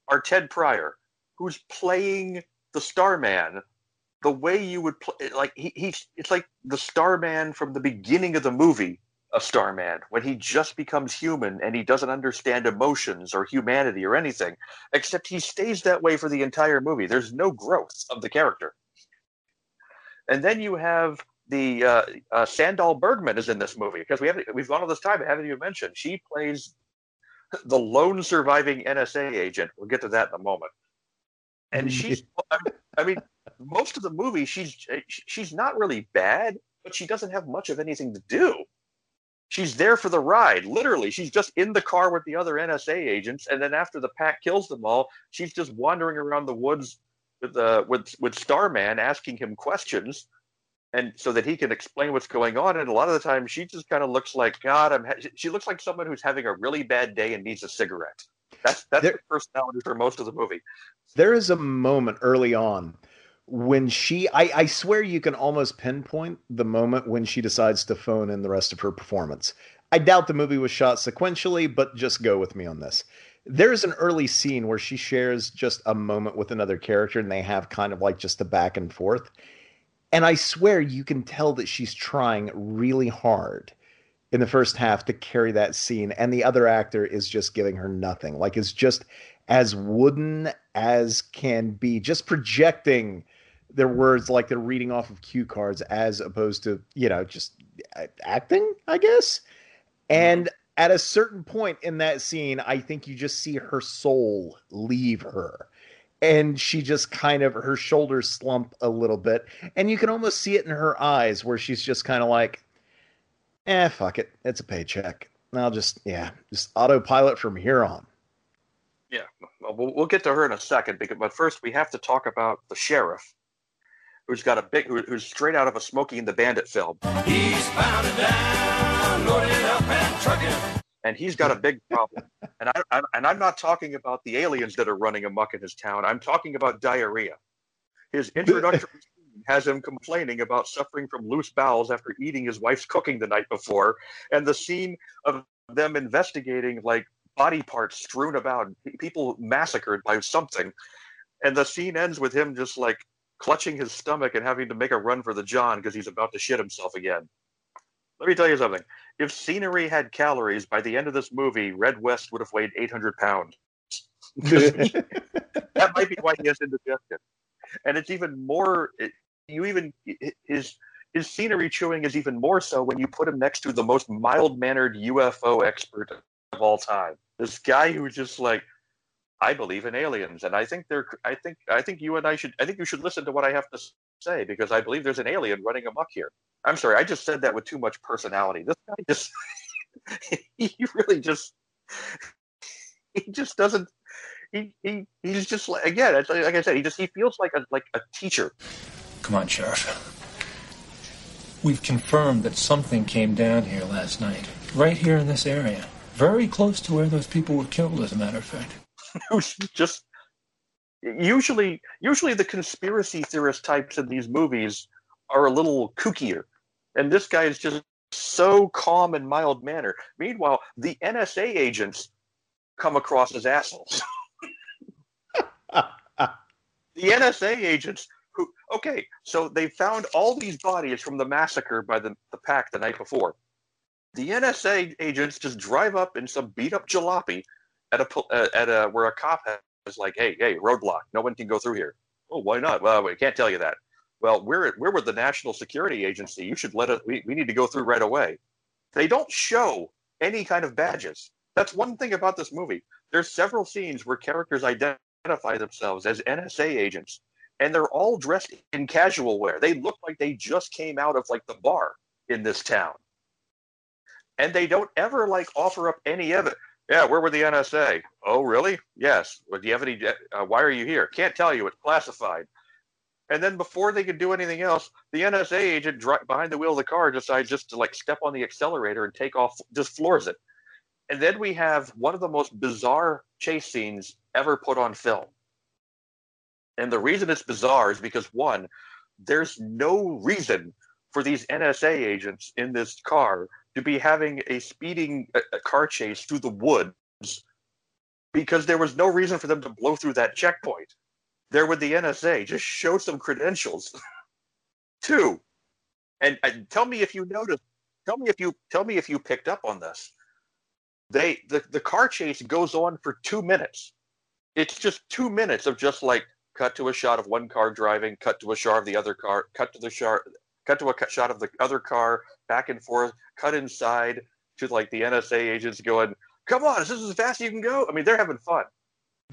are Ted Pryor, who's playing the Starman. The way you would play, like he, he, it's like the Starman from the beginning of the movie of Starman, when he just becomes human and he doesn't understand emotions or humanity or anything, except he stays that way for the entire movie. There's no growth of the character. And then you have the uh, uh, Sandahl Bergman is in this movie because we haven't we've gone all this time. I haven't even mentioned she plays the lone surviving N S A agent. We'll get to that in a moment. And she's, I mean, most of the movie, she's she's not really bad, but she doesn't have much of anything to do. She's there for the ride, literally. She's just in the car with the other N S A agents, and then after the pack kills them all, she's just wandering around the woods with uh, with with Starman, asking him questions, and so that he can explain what's going on. And a lot of the time, she just kind of looks like God. I'm. Ha-. She looks like someone who's having a really bad day and needs a cigarette. That's that's there, the personality for most of the movie. There is a moment early on when she, I, I swear you can almost pinpoint the moment when she decides to phone in the rest of her performance. I doubt the movie was shot sequentially, but just go with me on this. There is an early scene where she shares just a moment with another character and they have kind of like just a back and forth. And I swear you can tell that she's trying really hard in the first half to carry that scene. And the other actor is just giving her nothing. Like it's just as wooden as can be, just projecting their words like they're reading off of cue cards as opposed to, you know, just acting, I guess. And at a certain point in that scene, I think you just see her soul leave her. and she just kind of, her shoulders slump a little bit, and you can almost see it in her eyes where she's just kind of like, eh, fuck it. It's a paycheck. I'll just, yeah, just autopilot from here on. Yeah, we'll, we'll get to her in a second, because, but first we have to talk about the sheriff, who's got a big, who, who's straight out of a Smokey and the Bandit film. He's bound and down, loaded up and trucking. And he's got a big problem. and, I, I, and I'm not talking about the aliens that are running amok in his town. I'm talking about diarrhea. His introductory scene has him complaining about suffering from loose bowels after eating his wife's cooking the night before. And the scene of them investigating, like, body parts strewn about, people massacred by something. And the scene ends with him just, like, clutching his stomach and having to make a run for the John because he's about to shit himself again. Let me tell you something. If scenery had calories, by the end of this movie, Red West would have weighed eight hundred pounds. That might be why he has indigestion. And it's even more, it, you even, his, his scenery chewing is even more so when you put him next to the most mild-mannered U F O expert of all time. This guy who just like, I believe in aliens, and I think they're, I think, I think you and I should, I think you should listen to what I have to say, because I believe there's an alien running amok here. I'm sorry, I just said that with too much personality. This guy just, he really just, he just doesn't, he, he he's just, like, again, it's like, like I said, he just, he feels like a, like a teacher. Come on, Sheriff. We've confirmed that something came down here last night, right here in this area, very close to where those people were killed, as a matter of fact. Who's just usually usually the conspiracy theorist types in these movies are a little kookier, and this guy is just so calm and mild manner. Meanwhile, the N S A agents come across as assholes. The N S A agents who, okay, so they found all these bodies from the massacre by the, the pack the night before. The N S A agents just drive up in some beat up jalopy at a uh, at a where a cop is like, hey, hey, roadblock, no one can go through here. Oh, why not? Well, we can't tell you that. Well, we're we're with the National Security Agency. You should let us. We, we need to go through right away. They don't show any kind of badges. That's one thing about this movie. There's several scenes where characters identify themselves as N S A agents, and they're all dressed in casual wear. They look like they just came out of like the bar in this town, and they don't ever like offer up any evidence. Yeah, we're with the N S A. Oh, really? Yes. Well, do you have any? Uh, why are you here? Can't tell you. It's classified. And then before they could do anything else, the N S A agent dri- behind the wheel of the car decides just to like step on the accelerator and take off, just floors it. And then we have one of the most bizarre chase scenes ever put on film. And the reason it's bizarre is because, one, there's no reason for these N S A agents in this car to be having a speeding a, a car chase through the woods, because there was no reason for them to blow through that checkpoint. They're with the N S A. Just show some credentials. Two, and, and tell me if you noticed. Tell me if you tell me if you picked up on this. They the, the car chase goes on for two minutes. It's just two minutes of just like cut to a shot of one car driving, cut to a shot of the other car, cut to the shot. Cut to a shot of the other car, back and forth, cut inside to like the N S A agents going, come on, is this as fast as you can go? I mean, they're having fun.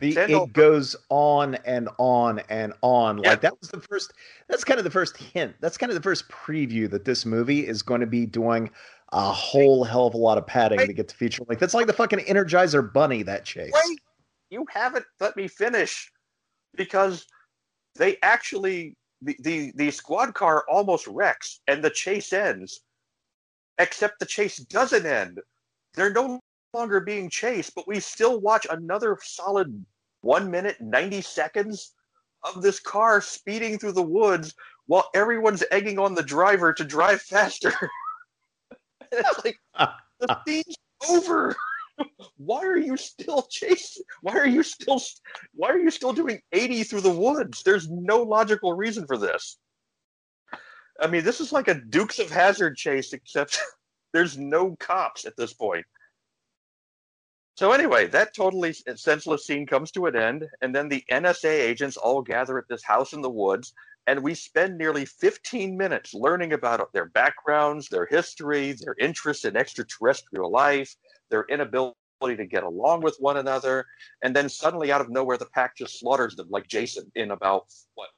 The, Sandahl- it goes on and on and on. Yeah. Like that was the first, that's kind of the first hint. That's kind of the first preview that this movie is going to be doing a whole hell of a lot of padding Wait. to get to feature. Like that's like the fucking Energizer Bunny, that chase. Wait, you haven't let me finish, because they actually... The, the the squad car almost wrecks, and the chase ends, except the chase doesn't end. They're no longer being chased, but we still watch another solid one minute, ninety seconds of this car speeding through the woods while everyone's egging on the driver to drive faster. It's like, the scene's over. Why are you still chasing? Why are you still? Why are you still doing eighty through the woods? There's no logical reason for this. I mean, this is like a Dukes of Hazzard chase, except there's no cops at this point. So anyway, that totally senseless scene comes to an end, and then the N S A agents all gather at this house in the woods, and we spend nearly fifteen minutes learning about their backgrounds, their history, their interest in extraterrestrial life, their inability to get along with one another, and then suddenly out of nowhere the pack just slaughters them like Jason in about what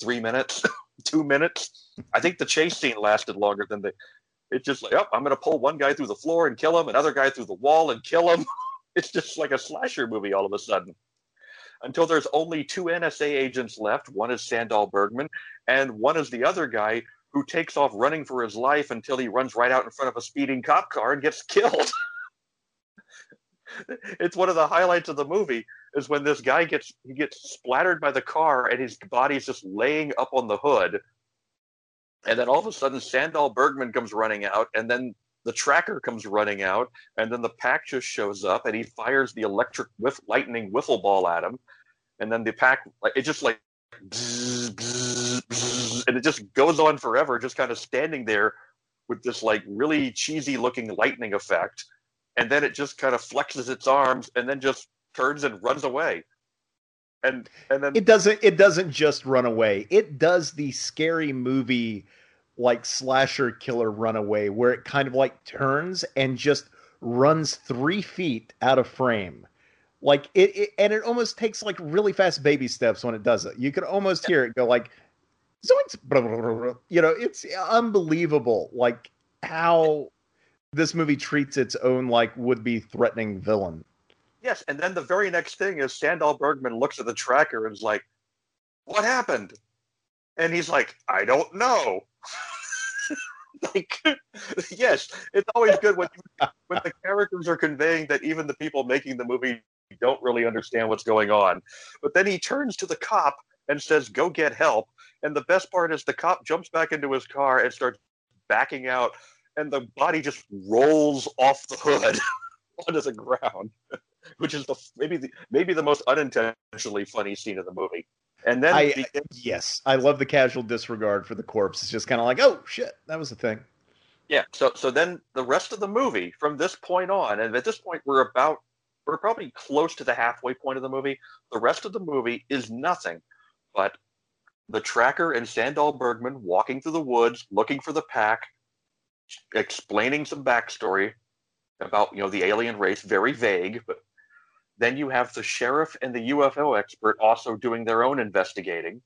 three minutes two minutes. I think the chase scene lasted longer than the it's just like, oh, I'm gonna pull one guy through the floor and kill him, another guy through the wall and kill him. It's just like a slasher movie all of a sudden, until there's only two N S A agents left. One is Sandahl Bergman and one is the other guy who takes off running for his life until he runs right out in front of a speeding cop car and gets killed. It's one of the highlights of the movie is when this guy gets he gets splattered by the car and his body's just laying up on the hood. And then all of a sudden Sandahl Bergman comes running out, and then the tracker comes running out, and then the pack just shows up and he fires the electric whiff, lightning wiffle ball at him. And then the pack, like, it just like, bzz, bzz, bzz, and it just goes on forever, just kind of standing there with this like really cheesy looking lightning effect. And then it just kind of flexes its arms and then just turns and runs away. And and then it doesn't it doesn't just run away. It does the scary movie like slasher killer runaway where it kind of like turns and just runs three feet out of frame. Like it, it and it almost takes like really fast baby steps when it does it. You could almost hear it go like zoinks. You know, it's unbelievable like how this movie treats its own like would-be threatening villain. Yes, and then the very next thing is Sandahl Bergman looks at the tracker and is like, "What happened?" And he's like, "I don't know." Like, yes, it's always good when you, when the characters are conveying that even the people making the movie don't really understand what's going on. But then he turns to the cop and says, "Go get help." And the best part is the cop jumps back into his car and starts backing out, and the body just rolls off the hood onto the ground, which is the maybe the, maybe the most unintentionally funny scene of the movie. And then, I, the, yes, I love the casual disregard for the corpse. It's just kind of like, oh shit, that was the thing. Yeah. So, so then the rest of the movie from this point on, and at this point we're about we're probably close to the halfway point of the movie. The rest of the movie is nothing but the tracker and Sandahl Bergman walking through the woods looking for the pack, explaining some backstory about, you know, the alien race, very vague. But then you have the sheriff and the U F O expert also doing their own investigating,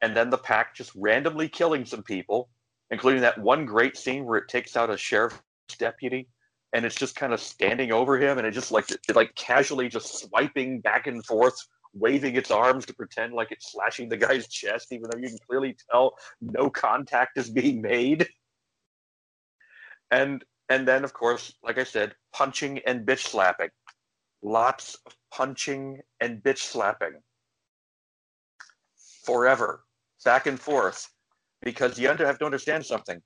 and then the pack just randomly killing some people, including that one great scene where it takes out a sheriff's deputy and it's just kind of standing over him and it just like it, like casually just swiping back and forth, waving its arms to pretend like it's slashing the guy's chest, even though you can clearly tell no contact is being made. And and then, of course, like I said, punching and bitch slapping. Lots of punching and bitch slapping. Forever. Back and forth. Because you have to understand something.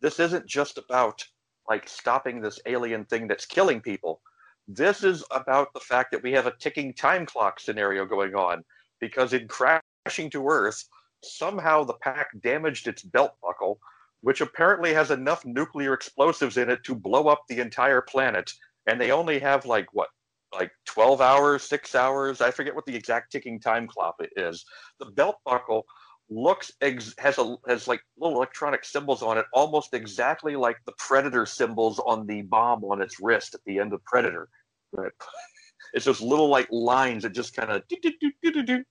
This isn't just about, like, stopping this alien thing that's killing people. This is about the fact that we have a ticking time clock scenario going on. Because in crashing to Earth, somehow the pack damaged its belt buckle, which apparently has enough nuclear explosives in it to blow up the entire planet. And they only have, like, what, like twelve hours, six hours? I forget what the exact ticking time clock is. The belt buckle looks ex- has, a, has, like, little electronic symbols on it, almost exactly like the Predator symbols on the bomb on its wrist at the end of Predator. Right? It's those little, like, lines that just kind of do-do-do-do-do-do.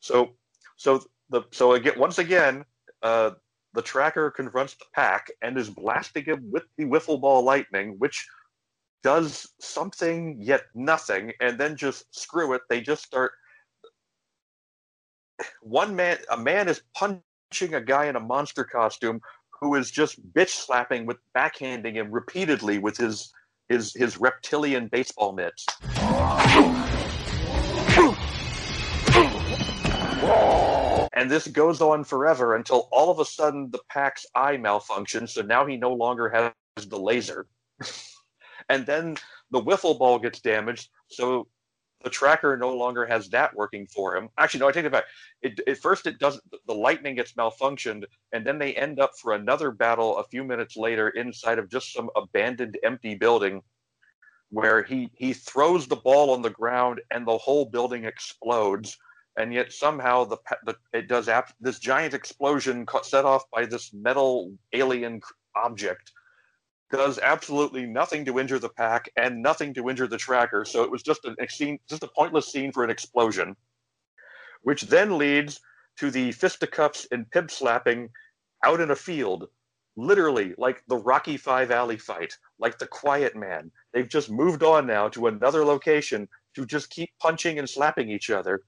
So, so, the, so again, once again... Uh, the tracker confronts the pack and is blasting him with the wiffle ball lightning, which does something yet nothing, and then just screw it. They just start... One man... A man is punching a guy in a monster costume who is just bitch-slapping with backhanding him repeatedly with his his, his reptilian baseball mitts. And this goes on forever until all of a sudden the pack's eye malfunctions, so now he no longer has the laser. And then the wiffle ball gets damaged, so the tracker no longer has that working for him. Actually, no, I take it back. It, at first it doesn't, the lightning gets malfunctioned, and then they end up for another battle a few minutes later inside of just some abandoned empty building where he, he throws the ball on the ground and the whole building explodes. And yet somehow the, the it does ap- this giant explosion set off by this metal alien object does absolutely nothing to injure the pack and nothing to injure the tracker, so it was just an scene, just a pointless scene for an explosion, which then leads to the fisticuffs and pib slapping out in a field, literally like the Rocky V alley fight, like the Quiet Man. They've just moved on now to another location to just keep punching and slapping each other.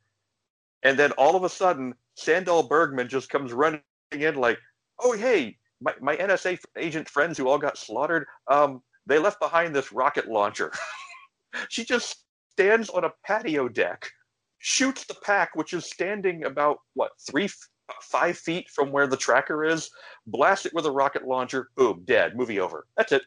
And then all of a sudden, Sandahl Bergman just comes running in like, oh, hey, my, my N S A agent friends who all got slaughtered, um, they left behind this rocket launcher. She just stands on a patio deck, shoots the pack, which is standing about, what, three, five feet from where the tracker is, blasts it with a rocket launcher, boom, dead, movie over. That's it.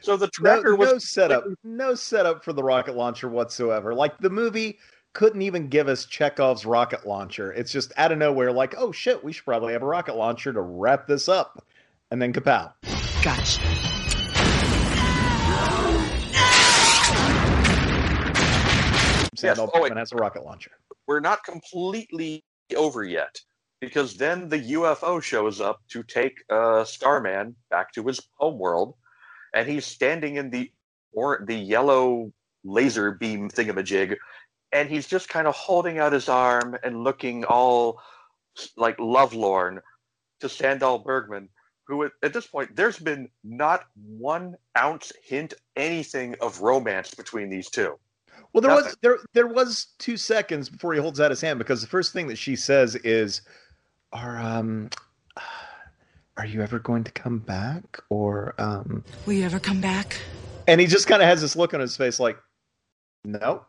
So the tracker no, was... No setup, no setup for the rocket launcher whatsoever. Like, the movie couldn't even give us Chekhov's rocket launcher. It's just out of nowhere, like, oh shit, we should probably have a rocket launcher to wrap this up. And then kapow. Gotcha. Yes. Oh, wait. Has a rocket launcher. We're not completely over yet, because then the U F O shows up to take uh, Starman back to his homeworld, and he's standing in the or the yellow laser beam thingamajig, and he's just kind of holding out his arm and looking all like lovelorn to Sandahl Bergman, who at, at this point, there's been not one ounce hint anything of romance between these two. Well, there Nothing. was there there was two seconds before he holds out his hand, because the first thing that she says is, "Are um, are you ever going to come back?" Or um, "Will you ever come back?" And he just kind of has this look on his face, like, "No,"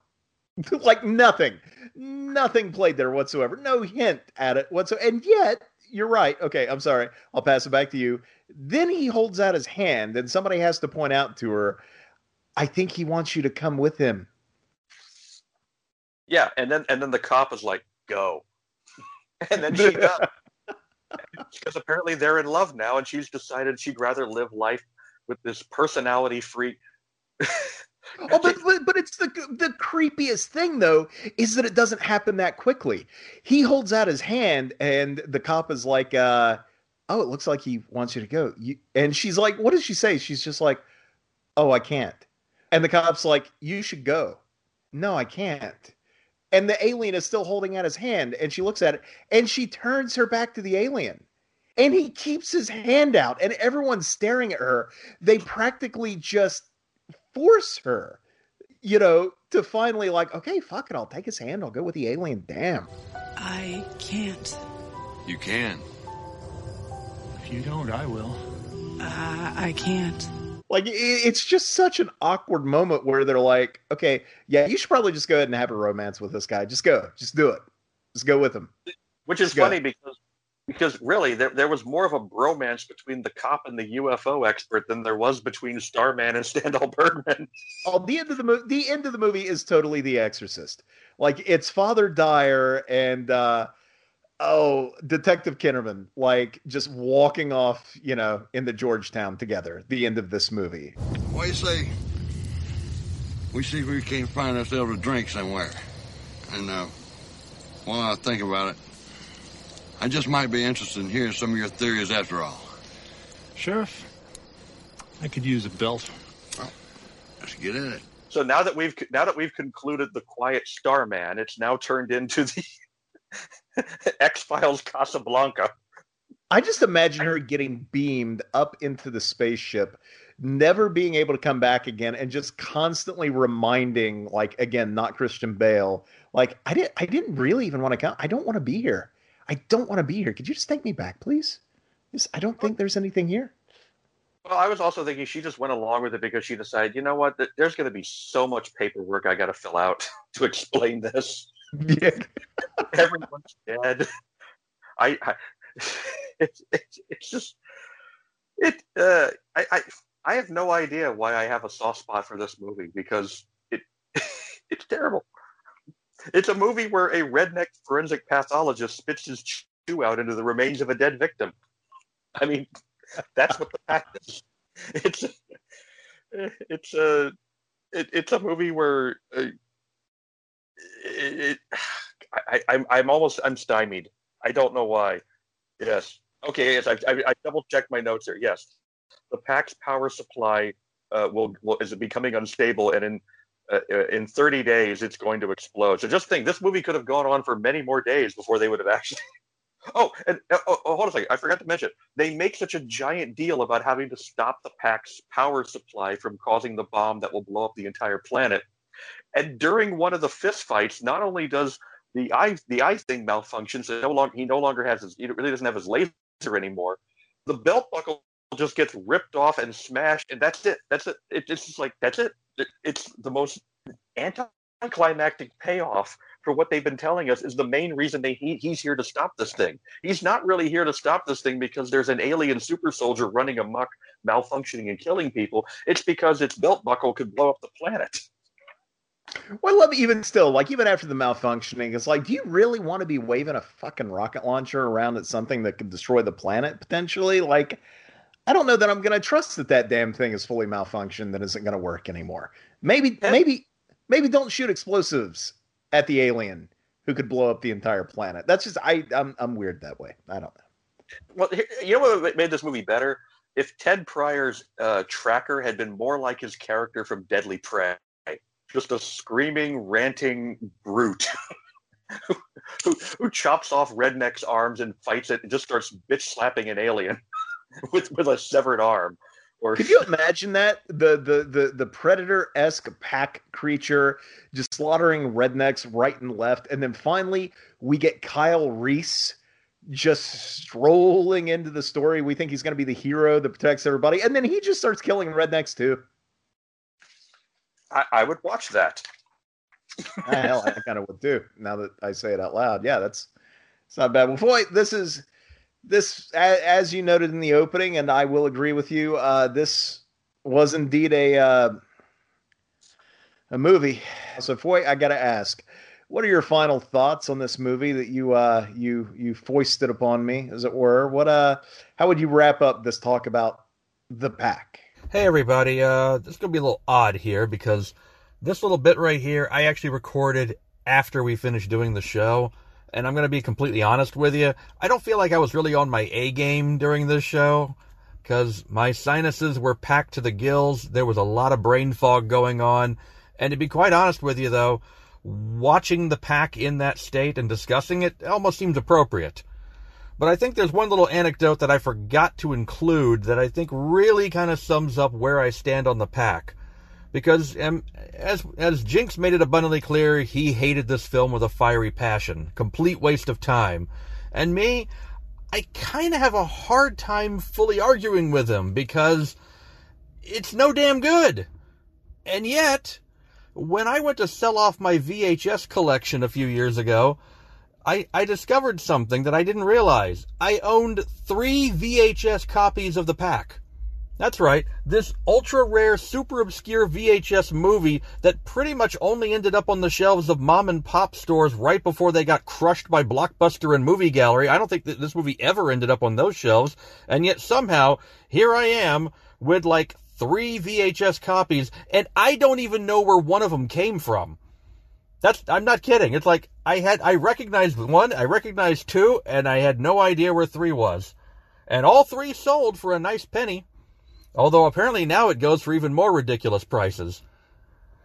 like nothing, nothing played there whatsoever, no hint at it whatsoever. And yet, you're right. Okay, I'm sorry. I'll pass it back to you. Then he holds out his hand, and somebody has to point out to her, "I think he wants you to come with him." Yeah, and then and then the cop is like, go. And then she does. Because apparently they're in love now, and she's decided she'd rather live life with this personality freak. Oh, but, but it's the the creepiest thing, though, is that it doesn't happen that quickly. He holds out his hand, and the cop is like, uh, oh, it looks like he wants you to go. You, and she's like, what does she say? She's just like, oh, I can't. And the cop's like, you should go. No, I can't. And the alien is still holding out his hand, and she looks at it, and she turns her back to the alien. And he keeps his hand out, and everyone's staring at her. They practically just force her, you know, to finally like, okay, fuck it, I'll take his hand, I'll go with the alien, damn. I can't. You can. If you don't, I will. Uh, I can't. Like, it's just such an awkward moment where they're like, okay, yeah, you should probably just go ahead and have a romance with this guy. Just go. Just do it. Just go with him. Which is just funny go. because because really there, there was more of a bromance between the cop and the U F O expert than there was between Starman and Sandahl Bergman. Oh, the end of the movie the end of the movie is totally The Exorcist. Like, it's Father Dyer and uh, oh, Detective Kinnerman, like, just walking off, you know, into Georgetown together, the end of this movie. Well, you see, we see we can't find ourselves a drink somewhere. And uh, while I think about it, I just might be interested in hearing some of your theories after all. Sheriff, I could use a belt. Well, let's get in it. So now that we've now that we've concluded the Quiet Starman, it's now turned into the... X-Files Casablanca. I just imagine her getting beamed up into the spaceship, never being able to come back again, and just constantly reminding, like, again, not Christian Bale, like, I didn't I didn't really even want to come. I don't want to be here. I don't want to be here. Could you just take me back, please? Just, I don't think there's anything here. Well, I was also thinking she just went along with it because she decided, you know what, there's going to be so much paperwork I got to fill out to explain this. Yeah. Everyone's dead. I, I it's, it's it's just it. Uh, I, I I have no idea why I have a soft spot for this movie, because it it's terrible. It's a movie where a redneck forensic pathologist spits his chew out into the remains of a dead victim. I mean, that's what The Pack is. It's it's a it, it's a movie where. Uh, It, it, I, I'm I'm almost I'm stymied. I don't know why. Yes. Okay. Yes. I I, I double checked my notes here. Yes. the Pack's power supply uh, will, will is becoming unstable, and in uh, in thirty days it's going to explode. So just think, this movie could have gone on for many more days before they would have actually. Oh, and oh, oh, hold on a second. I forgot to mention, they make such a giant deal about having to stop the Pack's power supply from causing the bomb that will blow up the entire planet. And during one of the fistfights, not only does the eye the eye thing malfunctions, so no longer he no longer has his he really doesn't have his laser anymore. The belt buckle just gets ripped off and smashed, and that's it. That's it. it it's just like that's it. it. It's the most anticlimactic payoff for what they've been telling us is the main reason they he, he's here to stop this thing. He's not really here to stop this thing because there's an alien super soldier running amok, malfunctioning and killing people. It's because its belt buckle could blow up the planet. Well, I love even still, like even after the malfunctioning, it's like, do you really want to be waving a fucking rocket launcher around at something that could destroy the planet potentially? Like, I don't know that I'm going to trust that that damn thing is fully malfunctioned, that isn't going to work anymore. Maybe, yeah. maybe, maybe don't shoot explosives at the alien who could blow up the entire planet. That's just I. I'm I'm weird that way. I don't know. Well, you know what made this movie better? If Ted Pryor's uh, tracker had been more like his character from Deadly Prey. Just a screaming, ranting brute who, who, who chops off Redneck's arms and fights it and just starts bitch-slapping an alien with, with a severed arm. Or could you imagine that? The the the, the Predator-esque Pack creature just slaughtering rednecks right and left. And then finally, we get Kyle Reese just strolling into the story. We think he's going to be the hero that protects everybody. And then he just starts killing rednecks, too. I, I would watch that. Hell, I kind of would too. Now that I say it out loud, yeah, that's it's not bad. Well, Foy, this is this as you noted in the opening, and I will agree with you. Uh, this was indeed a uh, a movie. So, Foy, I got to ask, what are your final thoughts on this movie that you uh, you you foisted upon me, as it were? What uh, how would you wrap up this talk about The Pack? Hey everybody, uh, this is going to be a little odd here because this little bit right here, I actually recorded after we finished doing the show, and I'm going to be completely honest with you, I don't feel like I was really on my A game during this show, because my sinuses were packed to the gills, there was a lot of brain fog going on, and to be quite honest with you though, watching The Pack in that state and discussing it almost seems appropriate. But I think there's one little anecdote that I forgot to include that I think really kind of sums up where I stand on The Pack. Because um, as as Jinx made it abundantly clear, he hated this film with a fiery passion. Complete waste of time. And me, I kind of have a hard time fully arguing with him because it's no damn good. And yet, when I went to sell off my V H S collection a few years ago, I, I discovered something that I didn't realize. I owned three V H S copies of The Pack. That's right, this ultra-rare, super-obscure V H S movie that pretty much only ended up on the shelves of mom-and-pop stores right before they got crushed by Blockbuster and Movie Gallery. I don't think that this movie ever ended up on those shelves, and yet somehow, here I am with, like, three V H S copies, and I don't even know where one of them came from. That's, I'm not kidding. It's like, I had, I recognized one, I recognized two, and I had no idea where three was. And all three sold for a nice penny. Although apparently now it goes for even more ridiculous prices.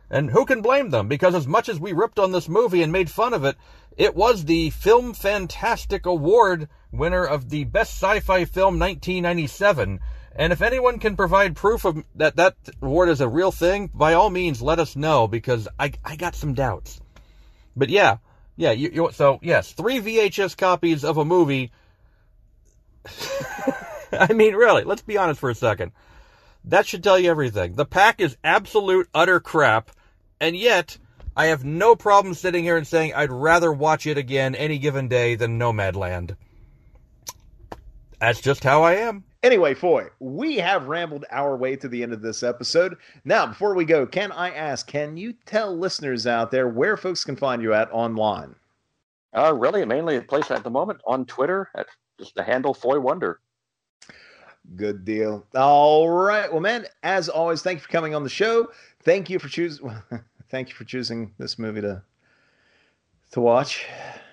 And who can blame them? Because as much as we ripped on this movie and made fun of it, it was the Film Fantastic Award winner of the Best Sci-Fi Film nineteen ninety-seven. And if anyone can provide proof of that that award is a real thing, by all means, let us know, because I, I got some doubts. But yeah, yeah. You, you, so yes, three V H S copies of a movie. I mean, really, let's be honest for a second. That should tell you everything. The Pack is absolute utter crap, and yet I have no problem sitting here and saying I'd rather watch it again any given day than Nomadland. That's just how I am. Anyway, Foy, we have rambled our way to the end of this episode. Now, before we go, can I ask, can you tell listeners out there where folks can find you at online? Uh, really, mainly a place at the moment on Twitter at just the handle Foy Wonder. Good deal. All right. Well, man, as always, thank you for coming on the show. Thank you for choosing. Thank you for choosing this movie to to watch,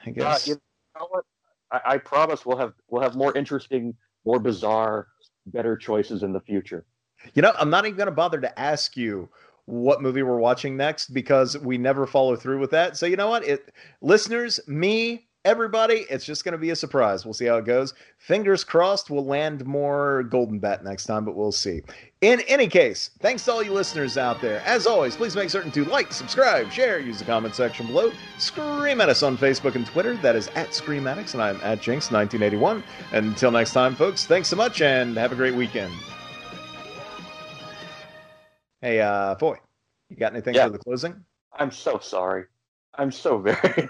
I guess. Uh, you know what? I, I promise we'll have we'll have more interesting, more bizarre, better choices in the future. You know, I'm not even going to bother to ask you what movie we're watching next because we never follow through with that. So you know what? It, listeners, me, everybody, it's just going to be a surprise. We'll see how it goes. Fingers crossed we'll land more Golden Bat next time, but we'll see. In any case, thanks to all you listeners out there. As always, please make certain to like, subscribe, share, use the comment section below. Scream at us on Facebook and Twitter. That is at Scream Addicts, and I'm at Jinx nineteen eighty-one. Until next time, folks, thanks so much, and have a great weekend. Hey, uh, Foy, you got anything yeah. for the closing? I'm so sorry. I'm so very...